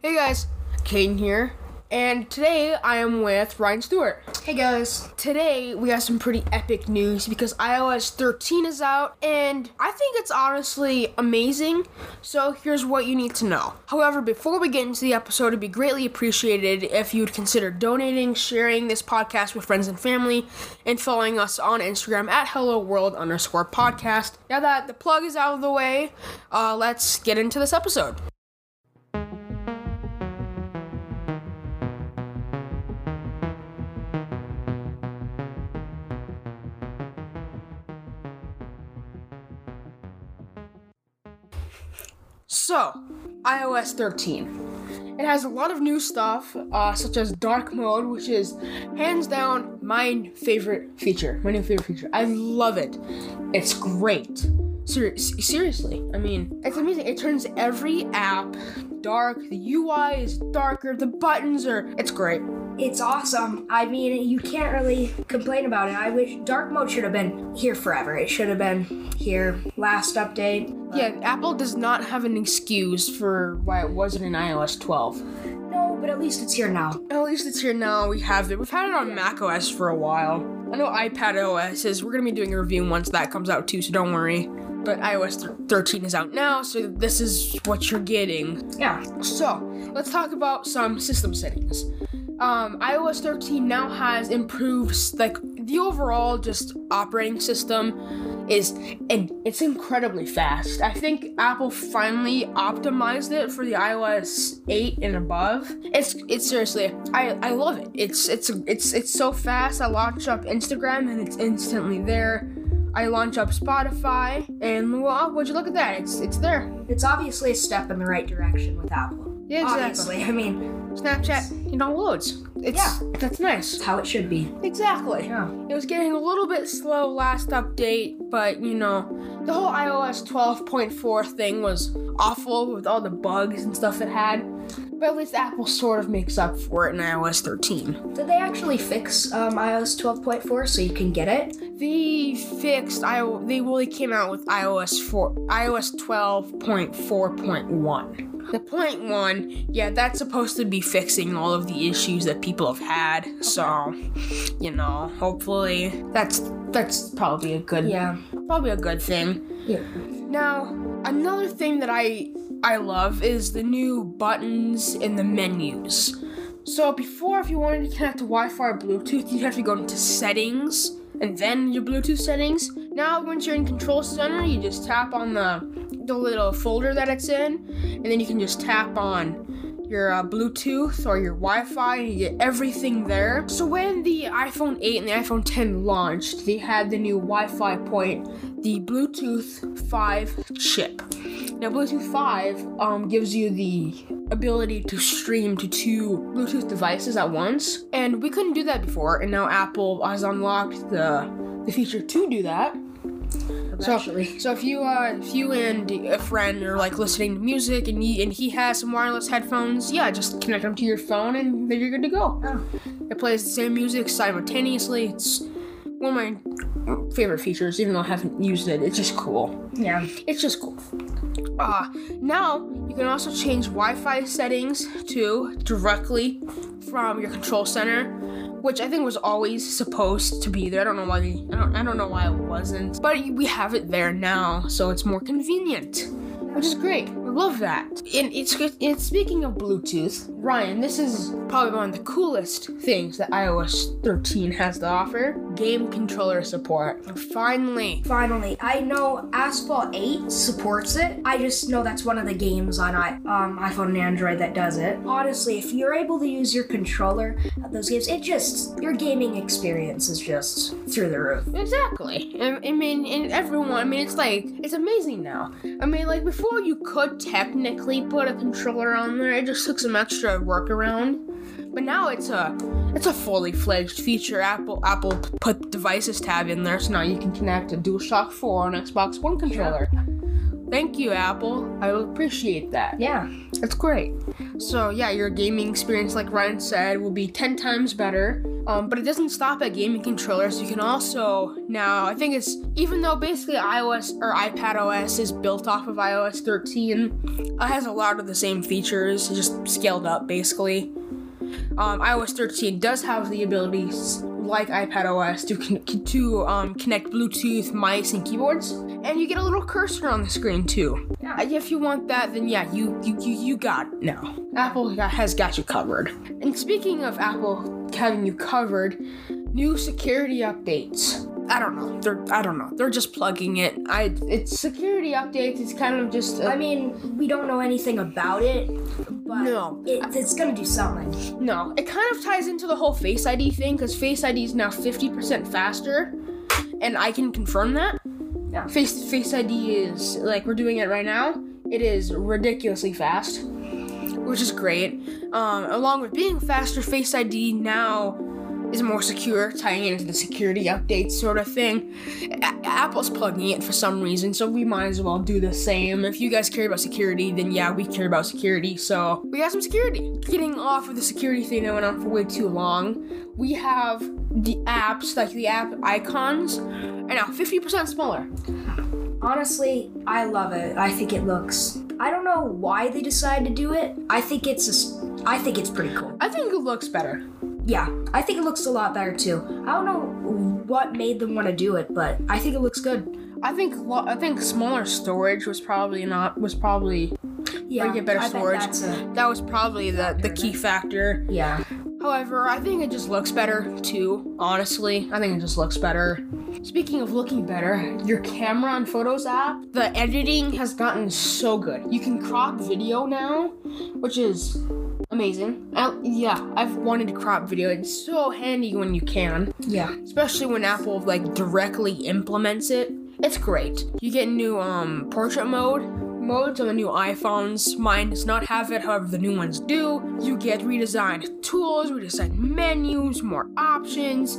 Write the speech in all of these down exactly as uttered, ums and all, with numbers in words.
Hey guys, Caden here, and today I am with Ryan Stewart. Hey guys. Today we have some pretty epic news because i O S thirteen is out, and I think it's honestly amazing, so here's what you need to know. However, before we get into the episode, it'd be greatly appreciated if you'd consider donating, sharing this podcast with friends and family, and following us on Instagram at helloworld underscore podcast. Now that the plug is out of the way, uh, let's get into this episode. So, i O S thirteen. It has a lot of new stuff, uh, such as dark mode, which is hands down my favorite feature. My new favorite feature. I love it. It's great. Ser- seriously, I mean, it's amazing. It turns every app dark. The U I is darker. The buttons are. It's great. It's awesome. I mean, you can't really complain about it. I wish dark mode should have been here forever. It should have been here last update. Yeah, Apple does not have an excuse for why it wasn't in i O S twelve. No, but at least it's here now. At least it's here now. We have it. We've had it on yeah. macOS for a while. I know iPadOS is. We're going to be doing a review once that comes out too, so don't worry. But i O S thirteen is out now, so this is what you're getting. Yeah. So, let's talk about some system settings. Um, i O S thirteen now has improved, like, the overall just operating system is, and it's incredibly fast. I think Apple finally optimized it for the i O S eight and above. It's, it's seriously, I, I love it. It's, it's, it's, it's so fast. I launch up Instagram and it's instantly there. I launch up Spotify and well, would you look at that? It's, it's there. It's obviously a step in the right direction with Apple. Yeah, exactly. Obviously. I mean, Snapchat, you know, loads. It's, yeah. That's nice. That's how it should be. Exactly. Yeah. It was getting a little bit slow last update, but, you know, the whole i O S twelve point four thing was awful with all the bugs and stuff it had. But at least Apple sort of makes up for it in i O S thirteen. Did they actually fix um, i O S twelve point four so you can get it? They fixed. I they really came out with i O S four, i O S twelve point four point one. The point one, yeah, that's supposed to be fixing all of the issues that people have had. Okay. So, you know, hopefully that's that's probably a good yeah probably a good thing. Yeah. Now, another thing that I. I love is the new buttons in the menus. So before, if you wanted to connect to Wi-Fi or Bluetooth, you'd have to go into settings and then your Bluetooth settings. Now once you're in control center, you just tap on the the little folder that it's in, and then you can just tap on your uh, Bluetooth or your Wi-Fi, and you get everything there. So when the iPhone eight and the iPhone ten launched, they had the new Wi-Fi point, the Bluetooth five chip. Now, Bluetooth five um, gives you the ability to stream to two Bluetooth devices at once, and we couldn't do that before, and now Apple has unlocked the, the feature to do that. Eventually. So, so if you uh, if you and a friend are like listening to music and he, and he has some wireless headphones, yeah, just connect them to your phone and then you're good to go. Oh. It plays the same music simultaneously. It's one of my favorite features, even though I haven't used it. It's just cool. Yeah. It's just cool. Uh, now, you can also change Wi-Fi settings to directly from your control center, which I think was always supposed to be there. I don't know why they, I don't, I don't know why it wasn't, but we have it there now, so it's more convenient, which is great. I love that. And it's it's speaking of Bluetooth, Ryan, this is probably one of the coolest things that i O S thirteen has to offer. Game controller support. Finally. Finally. I know Asphalt eight supports it. I just know that's one of the games on I, um, iPhone and Android that does it. Honestly, if you're able to use your controller at those games, it just, your gaming experience is just through the roof. Exactly. I, I mean, and everyone, I mean, it's like, it's amazing now. I mean, like before you could technically put a controller on there, it just took some extra workaround. But now it's a it's a fully fledged feature. Apple Apple put devices tab in there, so now you can connect a DualShock four and Xbox One controller. Yeah. Thank you, Apple. I will appreciate that. Yeah. That's great. So yeah, your gaming experience, like Ryan said, will be ten times better. Um, but it doesn't stop at gaming controllers. You can also now, I think it's, even though basically iOS or iPadOS is built off of i O S thirteen, it has a lot of the same features, just scaled up basically. Um, i O S thirteen does have the ability, like iPadOS, to con- to um, connect Bluetooth, mice, and keyboards, and you get a little cursor on the screen too. Yeah. If you want that, then yeah, you you you, you got it now. Apple has got you covered. And speaking of Apple having you covered, new security updates. I don't know. They're I don't know. They're just plugging it. I it's security updates. It's kind of just. A, I mean, we don't know anything about it. But no, it, it's gonna do something. No, it kind of ties into the whole Face I D thing, because Face I D is now fifty percent faster, and I can confirm that. Yeah. Face Face I D is, like, we're doing it right now. It is ridiculously fast, which is great. Um, along with being faster, Face I D now is more secure, tying into the security updates sort of thing. A- Apple's plugging it for some reason, so we might as well do the same. If you guys care about security, then yeah, we care about security, so we got some security. Getting off of the security thing that went on for way too long, we have the apps, like the app icons, are now fifty percent smaller. Honestly, I love it. I think it looks... I don't know why they decided to do it. I think it's a, I think it's pretty cool. I think it looks better. Yeah, I think it looks a lot better too. I don't know what made them want to do it, but I think it looks good. I think lo- I think smaller storage was probably not was probably yeah. Or get better I storage. That's a, that was probably the the key factor. Yeah. However, I think it just looks better too. Honestly, I think it just looks better. Speaking of looking better, your camera and photos app, the editing has gotten so good. You can crop video now, which is amazing. I, yeah, I've wanted to crop video. It's so handy when you can. Yeah. Especially when Apple, like, directly implements it. It's great. You get new um, portrait mode modes on the new iPhones. Mine does not have it, however, the new ones do. You get redesigned tools, redesigned menus, more options.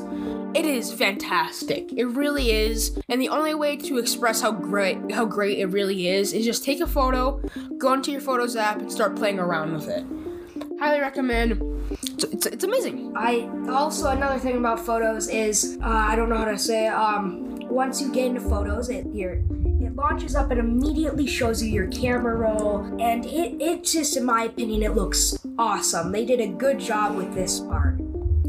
It is fantastic. It really is. And the only way to express how great how great it really is is just take a photo, go into your Photos app, and start playing around with it. Highly recommend. It's, it's, it's amazing. I also, another thing about photos is, uh, I don't know how to say it, um, once you get into photos, it here it launches up and immediately shows you your camera roll, and it, it just, in my opinion, it looks awesome. They did a good job with this part.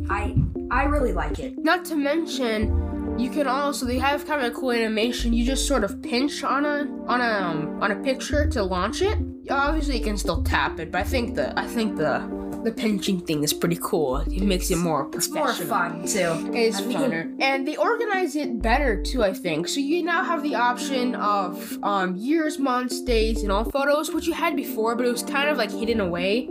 I, I really like it. Not to mention, you can also, they have kind of a cool animation. You just sort of pinch on a on a um, on a picture to launch it. Obviously, you can still tap it, but I think the I think the the pinching thing is pretty cool. It makes it more professional. It's more fun too. It's funner, and they organize it better too, I think. So you now have the option of um, years, months, days, and all photos, which you had before, but it was kind of like hidden away.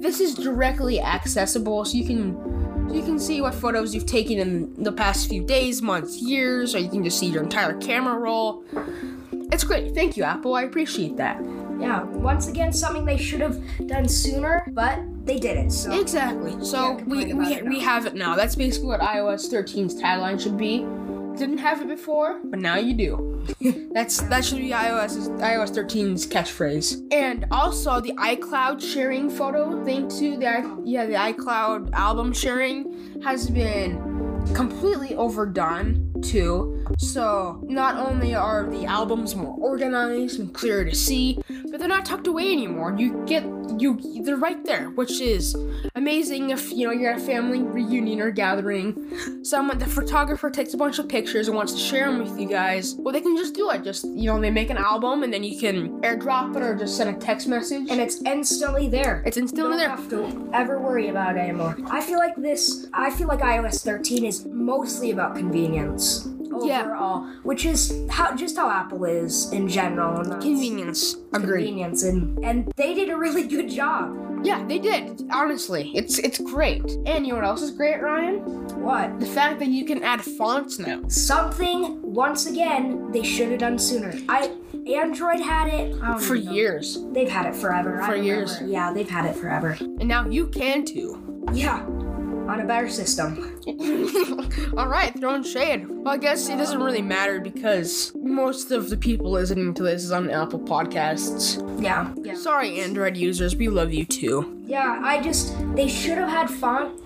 This is directly accessible, so you can. You can see what photos you've taken in the past few days, months, years, or you can just see your entire camera roll. It's great. Thank you, Apple. I appreciate that. Yeah, once again, something they should have done sooner, but they didn't. So. Exactly. So we we, we have it now. That's basically what i O S thirteen's tagline should be. Didn't have it before, but now you do. That's that should be i O S thirteen's catchphrase. And also the iCloud sharing photo thing too. The yeah, the iCloud album sharing has been completely overdone too. So not only are the albums more organized and clearer to see, but they're not tucked away anymore. You get you they're right there, which is amazing if, you know, you're at a family reunion or gathering. Someone, the photographer takes a bunch of pictures and wants to share them with you guys. Well, they can just do it. Just, you know, they make an album and then you can AirDrop it or just send a text message. And it's instantly there. It's instantly there. You don't have to ever worry about it anymore. I feel like this, I feel like i O S thirteen is mostly about convenience. Overall, yeah. Which is how just how Apple is in general. Convenience. Agreed. Convenience, and, and they did a really good job. Yeah, they did. Honestly, it's it's great. And you know what else is great, Ryan? What? The fact that you can add fonts now. Something, once again, they should have done sooner. I Android had it. I don't For know. years. They've had it forever. For years. Remember. Yeah, they've had it forever. And now you can too. Yeah. on a better system. Alright, throwing shade. Well, I guess it doesn't really matter because most of the people listening to this is on Apple Podcasts. Yeah. yeah. Sorry, Android users. We love you too. Yeah, I just... They should have had font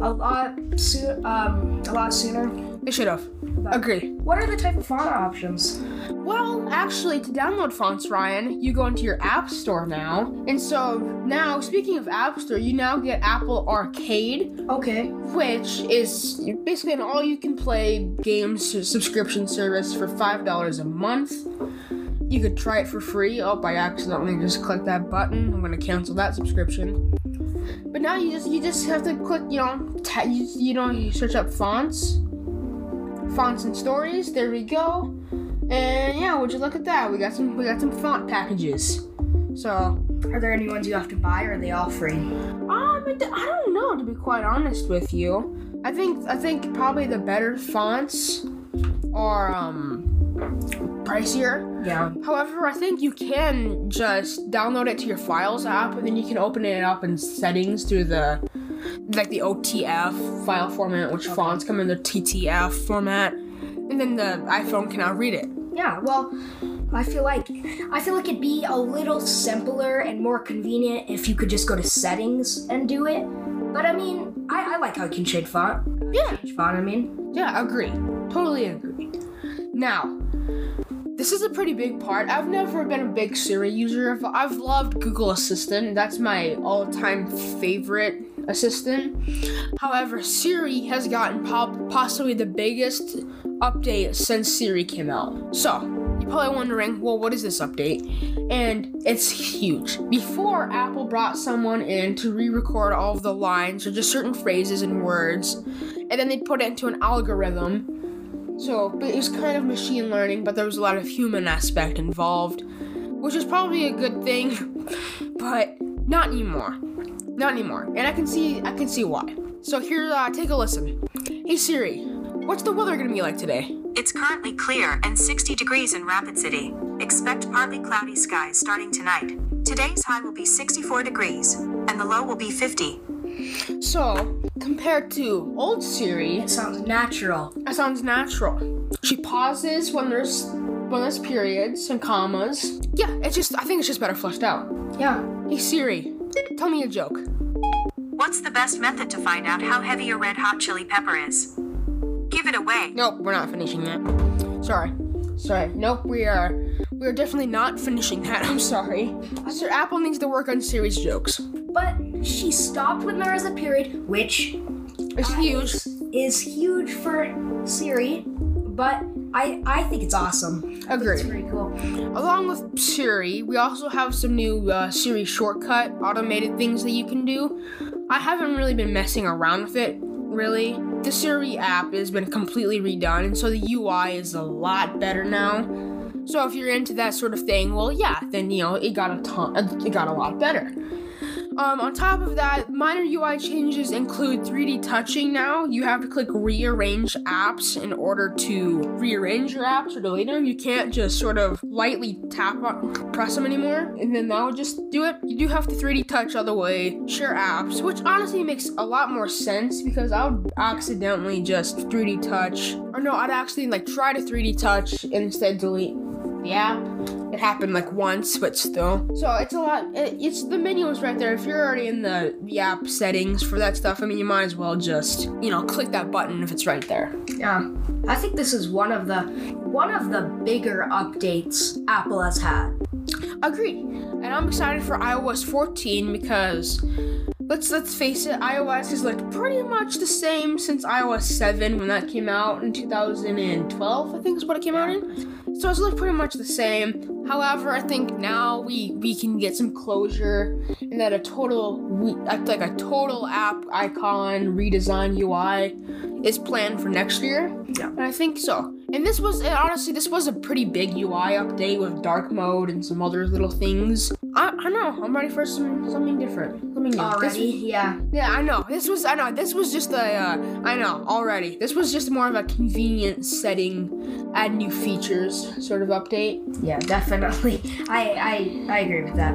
a lot, so- um, a lot sooner. They should have. Agree. What are the type of font options? Well, actually, to download fonts, Ryan, you go into your App Store now. And so now, speaking of App Store, you now get Apple Arcade. Okay. Which is basically an all-you-can-play games subscription service for five dollars a month. You could try it for free. Oh, I accidentally just clicked that button. I'm going to cancel that subscription. But now you just you just have to click, you know, t- you, you know, you search up fonts. Fonts and stories. There we go. And yeah, would you look at that? We got some. We got some font packages. So, are there any ones you have to buy, or are they all free? Um, I don't know. To be quite honest with you, I think I think probably the better fonts are um pricier. Yeah. However, I think you can just download it to your Files app, and then you can open it up in settings through the. Like the O T F file format, which okay. fonts come in the T T F format, and then the iPhone cannot read it. Yeah, well, I feel like I feel like it'd be a little simpler and more convenient if you could just go to settings and do it. But I mean, I, I like how you can change font. Uh, yeah, change font. I mean, yeah, agree, totally agree. Now. This is a pretty big part. I've never been a big Siri user. I've loved Google Assistant. That's my all-time favorite assistant. However, Siri has gotten po- possibly the biggest update since Siri came out. So, you're probably wondering, well, what is this update? And it's huge. Before, Apple brought someone in to re-record all of the lines or just certain phrases and words, and then they put it into an algorithm. So, but it was kind of machine learning, but there was a lot of human aspect involved, which is probably a good thing, but not anymore. Not anymore. And I can see, I can see why. So here, uh, take a listen. Hey Siri, what's the weather gonna be like today? It's currently clear and sixty degrees in Rapid City. Expect partly cloudy skies starting tonight. Today's high will be sixty-four degrees, and the low will be fifty. So, compared to old Siri... It sounds natural. It sounds natural. She pauses when there's when there's periods and commas. Yeah, it's just... I think it's just better fleshed out. Yeah. Hey, Siri, tell me a joke. What's the best method to find out how heavy a red hot chili pepper is? Give it away. Nope, we're not finishing that. Sorry. Sorry. Nope, we are... We are definitely not finishing that. I'm sorry. Sir Apple needs to work on Siri's jokes. But... She stopped when there was a period, which is huge. Is huge for Siri, but I I think it's awesome. Agreed. It's pretty cool. Along with Siri, we also have some new uh, Siri shortcut automated things that you can do. I haven't really been messing around with it, really. The Siri app has been completely redone, and so the U I is a lot better now. So if you're into that sort of thing, well, yeah, then you know it got a ton, it got a lot better. Um, on top of that, minor U I changes include three D touching now. You have to click rearrange apps in order to rearrange your apps or delete them. You can't just sort of lightly tap on, press them anymore, and then that would just do it. You do have to three D touch all the way, share apps, which honestly makes a lot more sense because I would accidentally just three D touch, or no, I'd actually like try to three D touch and instead delete the app. It happened like once, but still. So it's a lot. It, it's the menu is right there. If you're already in the, the app settings for that stuff, I mean, you might as well just you know click that button if it's right there. Yeah, I think this is one of the one of the bigger updates Apple has had. Agreed, and I'm excited for i O S fourteen because let's let's face it, iOS has looked pretty much the same since i O S seven when that came out in two thousand twelve. I think is what it came out in. So it's looked pretty much the same. However, I think now we, we can get some closure and that a total like a total app icon redesign U I is planned for next year. Yeah. And I think so. And this was, and honestly, this was a pretty big U I update with dark mode and some other little things. I, I know, I'm ready for some something different. Something new. Already? This, yeah. Yeah, I know. This was, I know, this was just a, uh, I know, already. This was just more of a convenient setting, add new features sort of update. Yeah, definitely. I, I, I agree with that.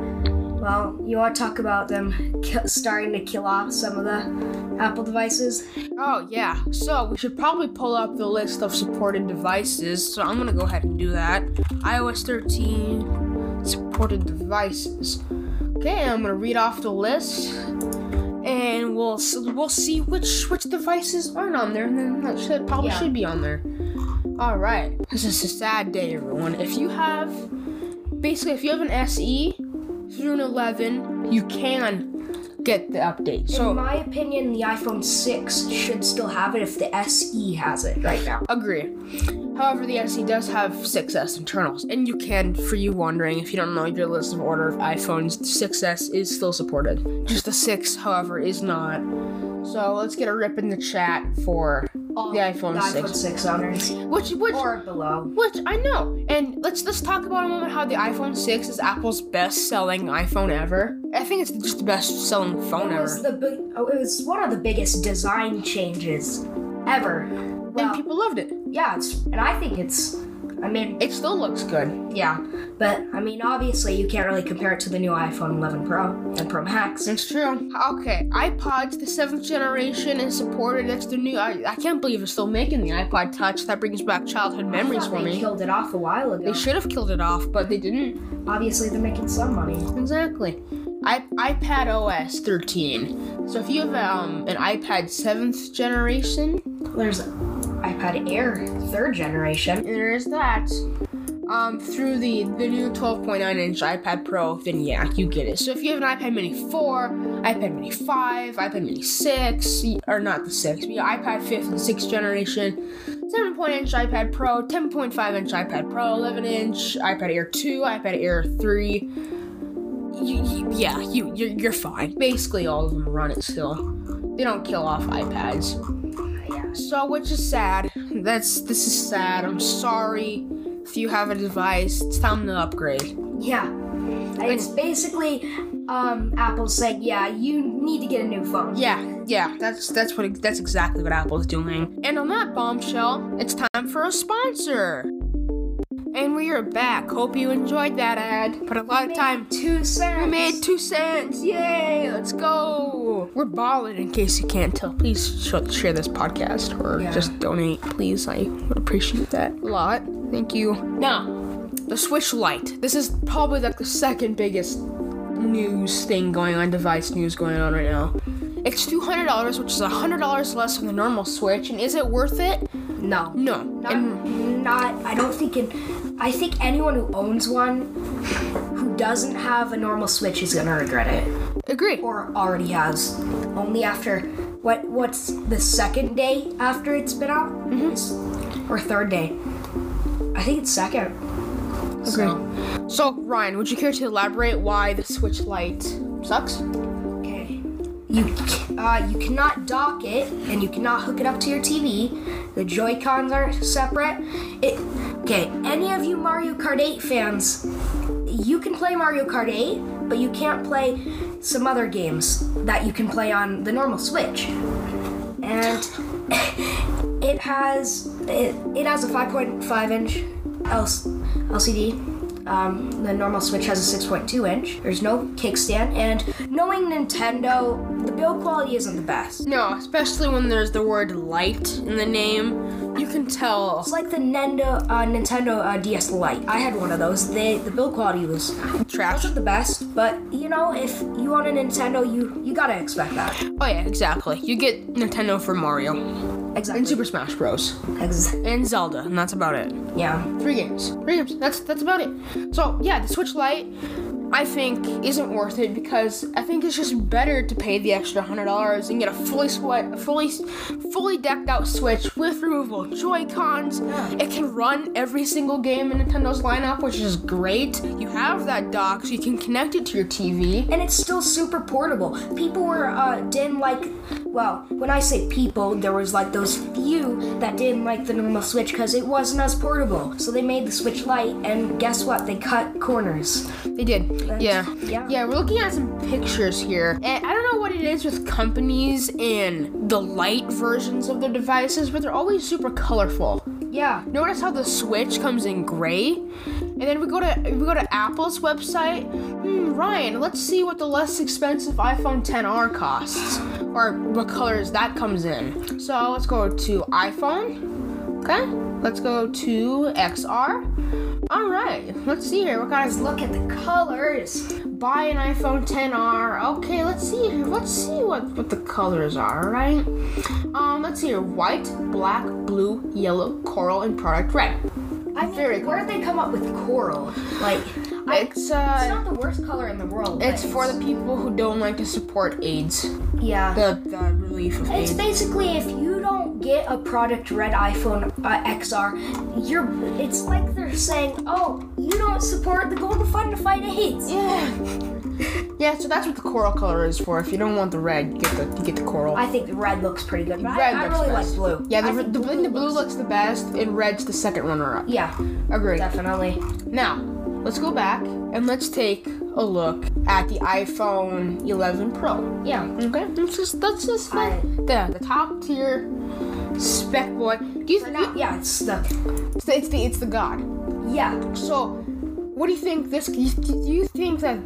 Well, you want to talk about them ki- starting to kill off some of the Apple devices? Oh, yeah. So, we should probably pull up the list of supported devices. So, I'm going to go ahead and do that. iOS thirteen supported devices. Okay, I'm going to read off the list. And we'll we'll see which which devices aren't on there, and then that should probably yeah. should be on there. All right, this is a sad day, everyone. If you have, basically, if you have an S E through an eleven, you can get the update. So, in my opinion, the iPhone six should still have it if the S E has it right now. Agree. However, the S E does have six S internals, and you can, for you wondering, if you don't know your list of order of iPhones, the six S is still supported. Just the six, however, is not. So let's get a rip in the chat for all the iPhone six. The iPhone six owners, which, which, or below. Which I know. And let's let's talk about a moment how the iPhone six is Apple's best-selling iPhone ever. I think it's just the best-selling phone it ever. Was the big, oh, it was one of the biggest design changes ever. Well, and people loved it. Yeah, it's, and I think it's, I mean... It still looks good. Yeah, but, I mean, obviously, you can't really compare it to the new iPhone eleven Pro and Pro Max. It's true. Okay, iPods, the seventh generation, is supported. It's the new... I, I can't believe they're still making the iPod Touch. That brings back childhood memories for me. They killed it off a while ago. They should have killed it off, but they didn't. Obviously, they're making some money. Exactly. I, iPadOS thirteen. So if you have um, an iPad seventh generation... There's... A- iPad Air, third generation. There is that. Um, through the, the new twelve point nine inch iPad Pro, then yeah, you get it. So if you have an iPad Mini four, iPad Mini five, iPad Mini six, or not the six, but yeah, iPad fifth and sixth generation, seven point inch iPad Pro, ten point five inch iPad Pro, eleven inch iPad Air two, iPad Air three. You, you, yeah, you, you're, you're fine. Basically, all of them run it still. They don't kill off iPads. So, which is sad. That's this is sad. I'm sorry. If you have a device, it's time to upgrade. Yeah, it's basically um, Apple saying, "Yeah, you need to get a new phone." Yeah, yeah. That's that's what that's exactly what Apple's doing. And on that bombshell, it's time for a sponsor. And we are back. Hope you enjoyed that ad. Put a lot of time. Two cents. We made two cents. Yay! Let's go. We're balling. In case you can't tell, please sh- share this podcast or yeah. just donate, please. I would appreciate that a lot. Thank you. Now, the Switch Lite. This is probably like the second biggest news thing going on, device news going on right now. It's two hundred dollars, which is one hundred dollars less than the normal Switch. And is it worth it? No. No. Not, and, not I don't think it... I think anyone who owns one who doesn't have a normal Switch is going to regret it. Agree. Or already has. Only after... what? What's the second day after it's been out? Mm-hmm. Or third day. I think it's second. Agree. So, so Ryan, would you care to elaborate why the Switch Lite sucks? You uh, you cannot dock it, and you cannot hook it up to your T V. The Joy-Cons are separate. It, okay, any of you Mario Kart eight fans, you can play Mario Kart eight, but you can't play some other games that you can play on the normal Switch. And it has it, it has a five point five inch L C D. Um, the normal Switch has a six point two inch. There's no kickstand, and knowing Nintendo, the build quality isn't the best. No, especially when there's the word light in the name. You can tell. It's like the Nendo, uh, Nintendo uh, D S Lite. I had one of those. They, the build quality was trash. Wasn't the best, but you know, if you want a Nintendo, you, you gotta expect that. Oh yeah, exactly. You get Nintendo for Mario. Exactly. And Super Smash Bros. Exactly. And Zelda, and that's about it. Yeah. Three games. Three games. That's that's about it. So, yeah, the Switch Lite, I think, isn't worth it because I think it's just better to pay the extra one hundred dollars and get a fully sweat, fully, fully decked out Switch with removable Joy-Cons. Yeah. It can run every single game in Nintendo's lineup, which is great. You have that dock, so you can connect it to your T V. And it's still super portable. People were, uh, didn't like... Well, when I say people, there was like those few that didn't like the normal Switch because it wasn't as portable. So they made the Switch Lite, and guess what? They cut corners. They did. And yeah. Yeah. Yeah, we're looking at some pictures here. And I don't know what it is with companies and the light versions of their devices, but they're always super colorful. Yeah. Notice how the Switch comes in gray? And then we go to we go to Apple's website. Hmm, Ryan, let's see what the less expensive iPhone X R costs, or what colors that comes in. So let's go to iPhone. Okay, let's go to X R. All right, let's see here. What guys? Look at the colors. Buy an iPhone X R. Okay, let's see here. Let's see what, what the colors are, right? Um, let's see here. White, black, blue, yellow, coral, and product red. I mean, Very where cool. did they come up with coral? Like, it's, uh, it's not the worst color in the world. It's for it's, the people who don't like to support AIDS. Yeah. The, the relief of AIDS. It's basically if you don't get a product red iPhone uh, X R, you're. It's like they're saying, oh, you don't support the goal to fund to fight AIDS. Yeah. Yeah, so that's what the coral color is for. If you don't want the red, you get the you get the coral. I think the red looks pretty good. But red I, I looks really best. like blue. Yeah, the, the, blue, the, the blue looks, looks the best, and red's the second runner-up. Yeah, agreed. Definitely. Now, let's go back and let's take a look at the iPhone eleven Pro. Yeah. Okay. Let's just let's just I, the the top tier spec boy. Do you, not, you, yeah, it's the so it's the it's the god. Yeah. So, what do you think? This do you think that?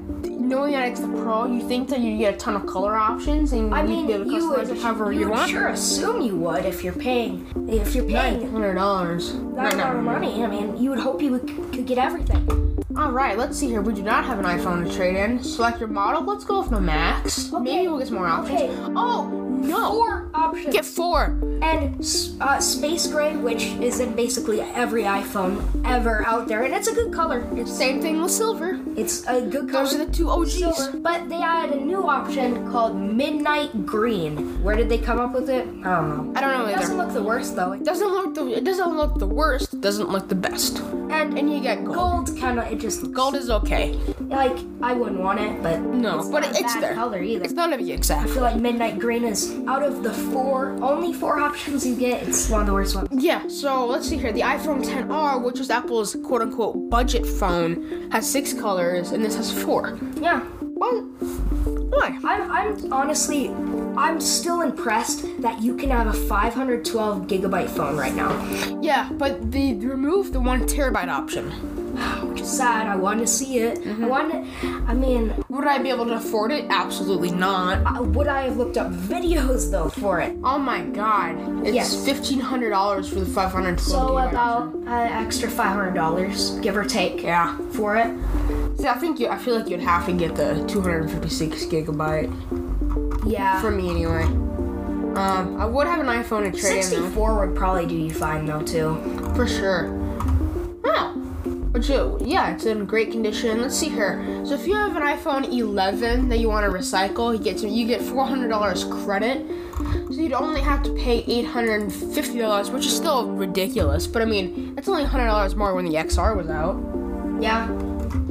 Knowing that it's the Pro, you think that you get a ton of color options and I mean, you customize it however you, you want? I mean, you would sure assume you would if you're paying, if you're paying nine hundred dollars. That's a lot of money. I mean, you would hope you would, could get everything. All right, let's see here. We do not have an iPhone to trade in. Select your model. Let's go with the Max. Okay. Maybe we'll get some more options. Okay. Oh, no. Four options. Get four. And uh, space gray, which is in basically every iPhone ever out there. And it's a good color. It's same thing with silver. It's a good color. Those are the two O Gs. Silver. But they added a new option called midnight green. Where did they come up with it? I don't know. I don't know it either. It doesn't look the worst, though. It doesn't look the, it doesn't look the worst. It doesn't look the best. And, and you get gold. Gold kind of... Just gold is okay. Like, I wouldn't want it, but no, it's but not it's a bad there. Color either. It's not gonna be exact. I feel like midnight green is out of the four, only four options you get. It's one of the worst ones. Yeah. So let's see here. The iPhone X R, which is Apple's quote-unquote budget phone, has six colors, and this has four. Yeah. What? Why? I'm, I'm honestly, I'm still impressed that you can have a five hundred twelve gigabyte phone right now. Yeah, but they removed the one terabyte option. Which is sad. I wanted to see it. Mm-hmm. I wanted. I mean, would I be able to afford it? Absolutely not. I, would I have looked up videos though for it? Oh my God! It's yes. fifteen hundred dollars for the five hundred. So about an uh, extra five hundred dollars, give or take. Yeah. For it. See, I think you. I feel like you'd have to get the two hundred and fifty-six gigabyte. Yeah. For me, anyway. Um, I would have an iPhone to trade in. Sixty-four would probably do you fine though too. For sure. Which, yeah, it's in great condition. Let's see here. So if you have an iPhone eleven that you want to recycle, you get some, you get four hundred dollars credit. So you'd only have to pay eight hundred fifty dollars, which is still ridiculous. But I mean, that's only one hundred dollars more when the X R was out. Yeah.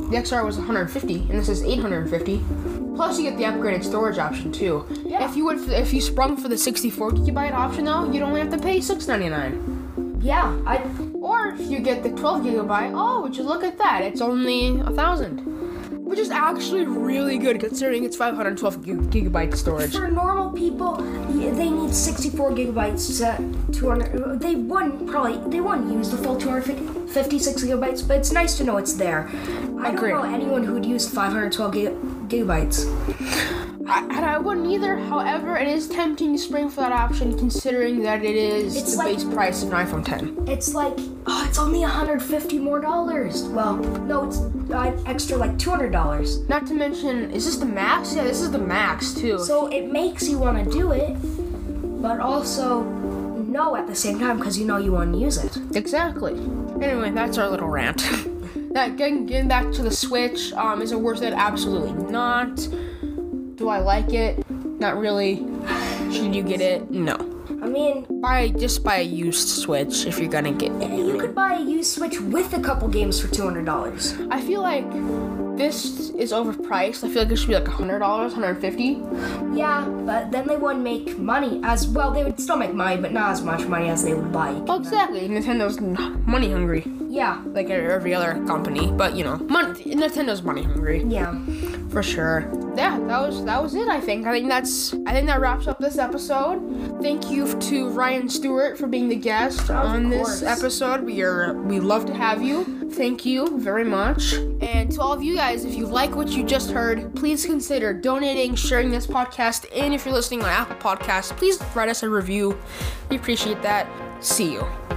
The X R was one hundred fifty dollars, and this is eight hundred fifty dollars. Plus, you get the upgraded storage option too. Yeah. If you would, if you sprung for the sixty-four gigabyte option though, you'd only have to pay six ninety-nine. Yeah, I. Or if you get the twelve gigabyte, oh, would you look at that? It's only a thousand, which is actually really good considering it's five hundred twelve gigabyte storage. For normal people, they need sixty-four gigabytes. Uh, two hundred. They wouldn't probably. They wouldn't use the full two hundred fifty-six gigabytes. But it's nice to know it's there. I Agreed. don't know anyone who'd use five hundred twelve gig- gigabytes. I, and I wouldn't either. However, it is tempting to spring for that option, considering that it is it's the like, base price of an iPhone ten. It's like, oh, it's only one hundred fifty dollars more dollars. Well, no, it's uh, extra like two hundred dollars. Not to mention, is this the max? Yeah, this is the max too. So it makes you want to do it, but also no at the same time because you know you want to use it. Exactly. Anyway, that's our little rant. That getting, getting back to the Switch, um, is it worth it? Absolutely not. Do I like it? Not really. Should you get it? No. I mean, buy just buy a used Switch if you're gonna get it. You could buy a used Switch with a couple games for two hundred dollars. I feel like this is overpriced. I feel like it should be like one hundred dollars, one hundred fifty dollars. Yeah, but then they wouldn't make money as well. They would still make money, but not as much money as they would like. Well, exactly. Nintendo's money hungry. Yeah. Like every other company, but you know, mon- Nintendo's money hungry. Yeah. for sure. Yeah, that was that was it, I think. I think that's I think that wraps up this episode. Thank you to Ryan Stewart for being the guest on this episode. We are we love to have you. Thank you very much. And to all of you guys, if you like what you just heard, please consider donating, sharing this podcast, and if you're listening on Apple Podcasts, please write us a review. We appreciate that. See you.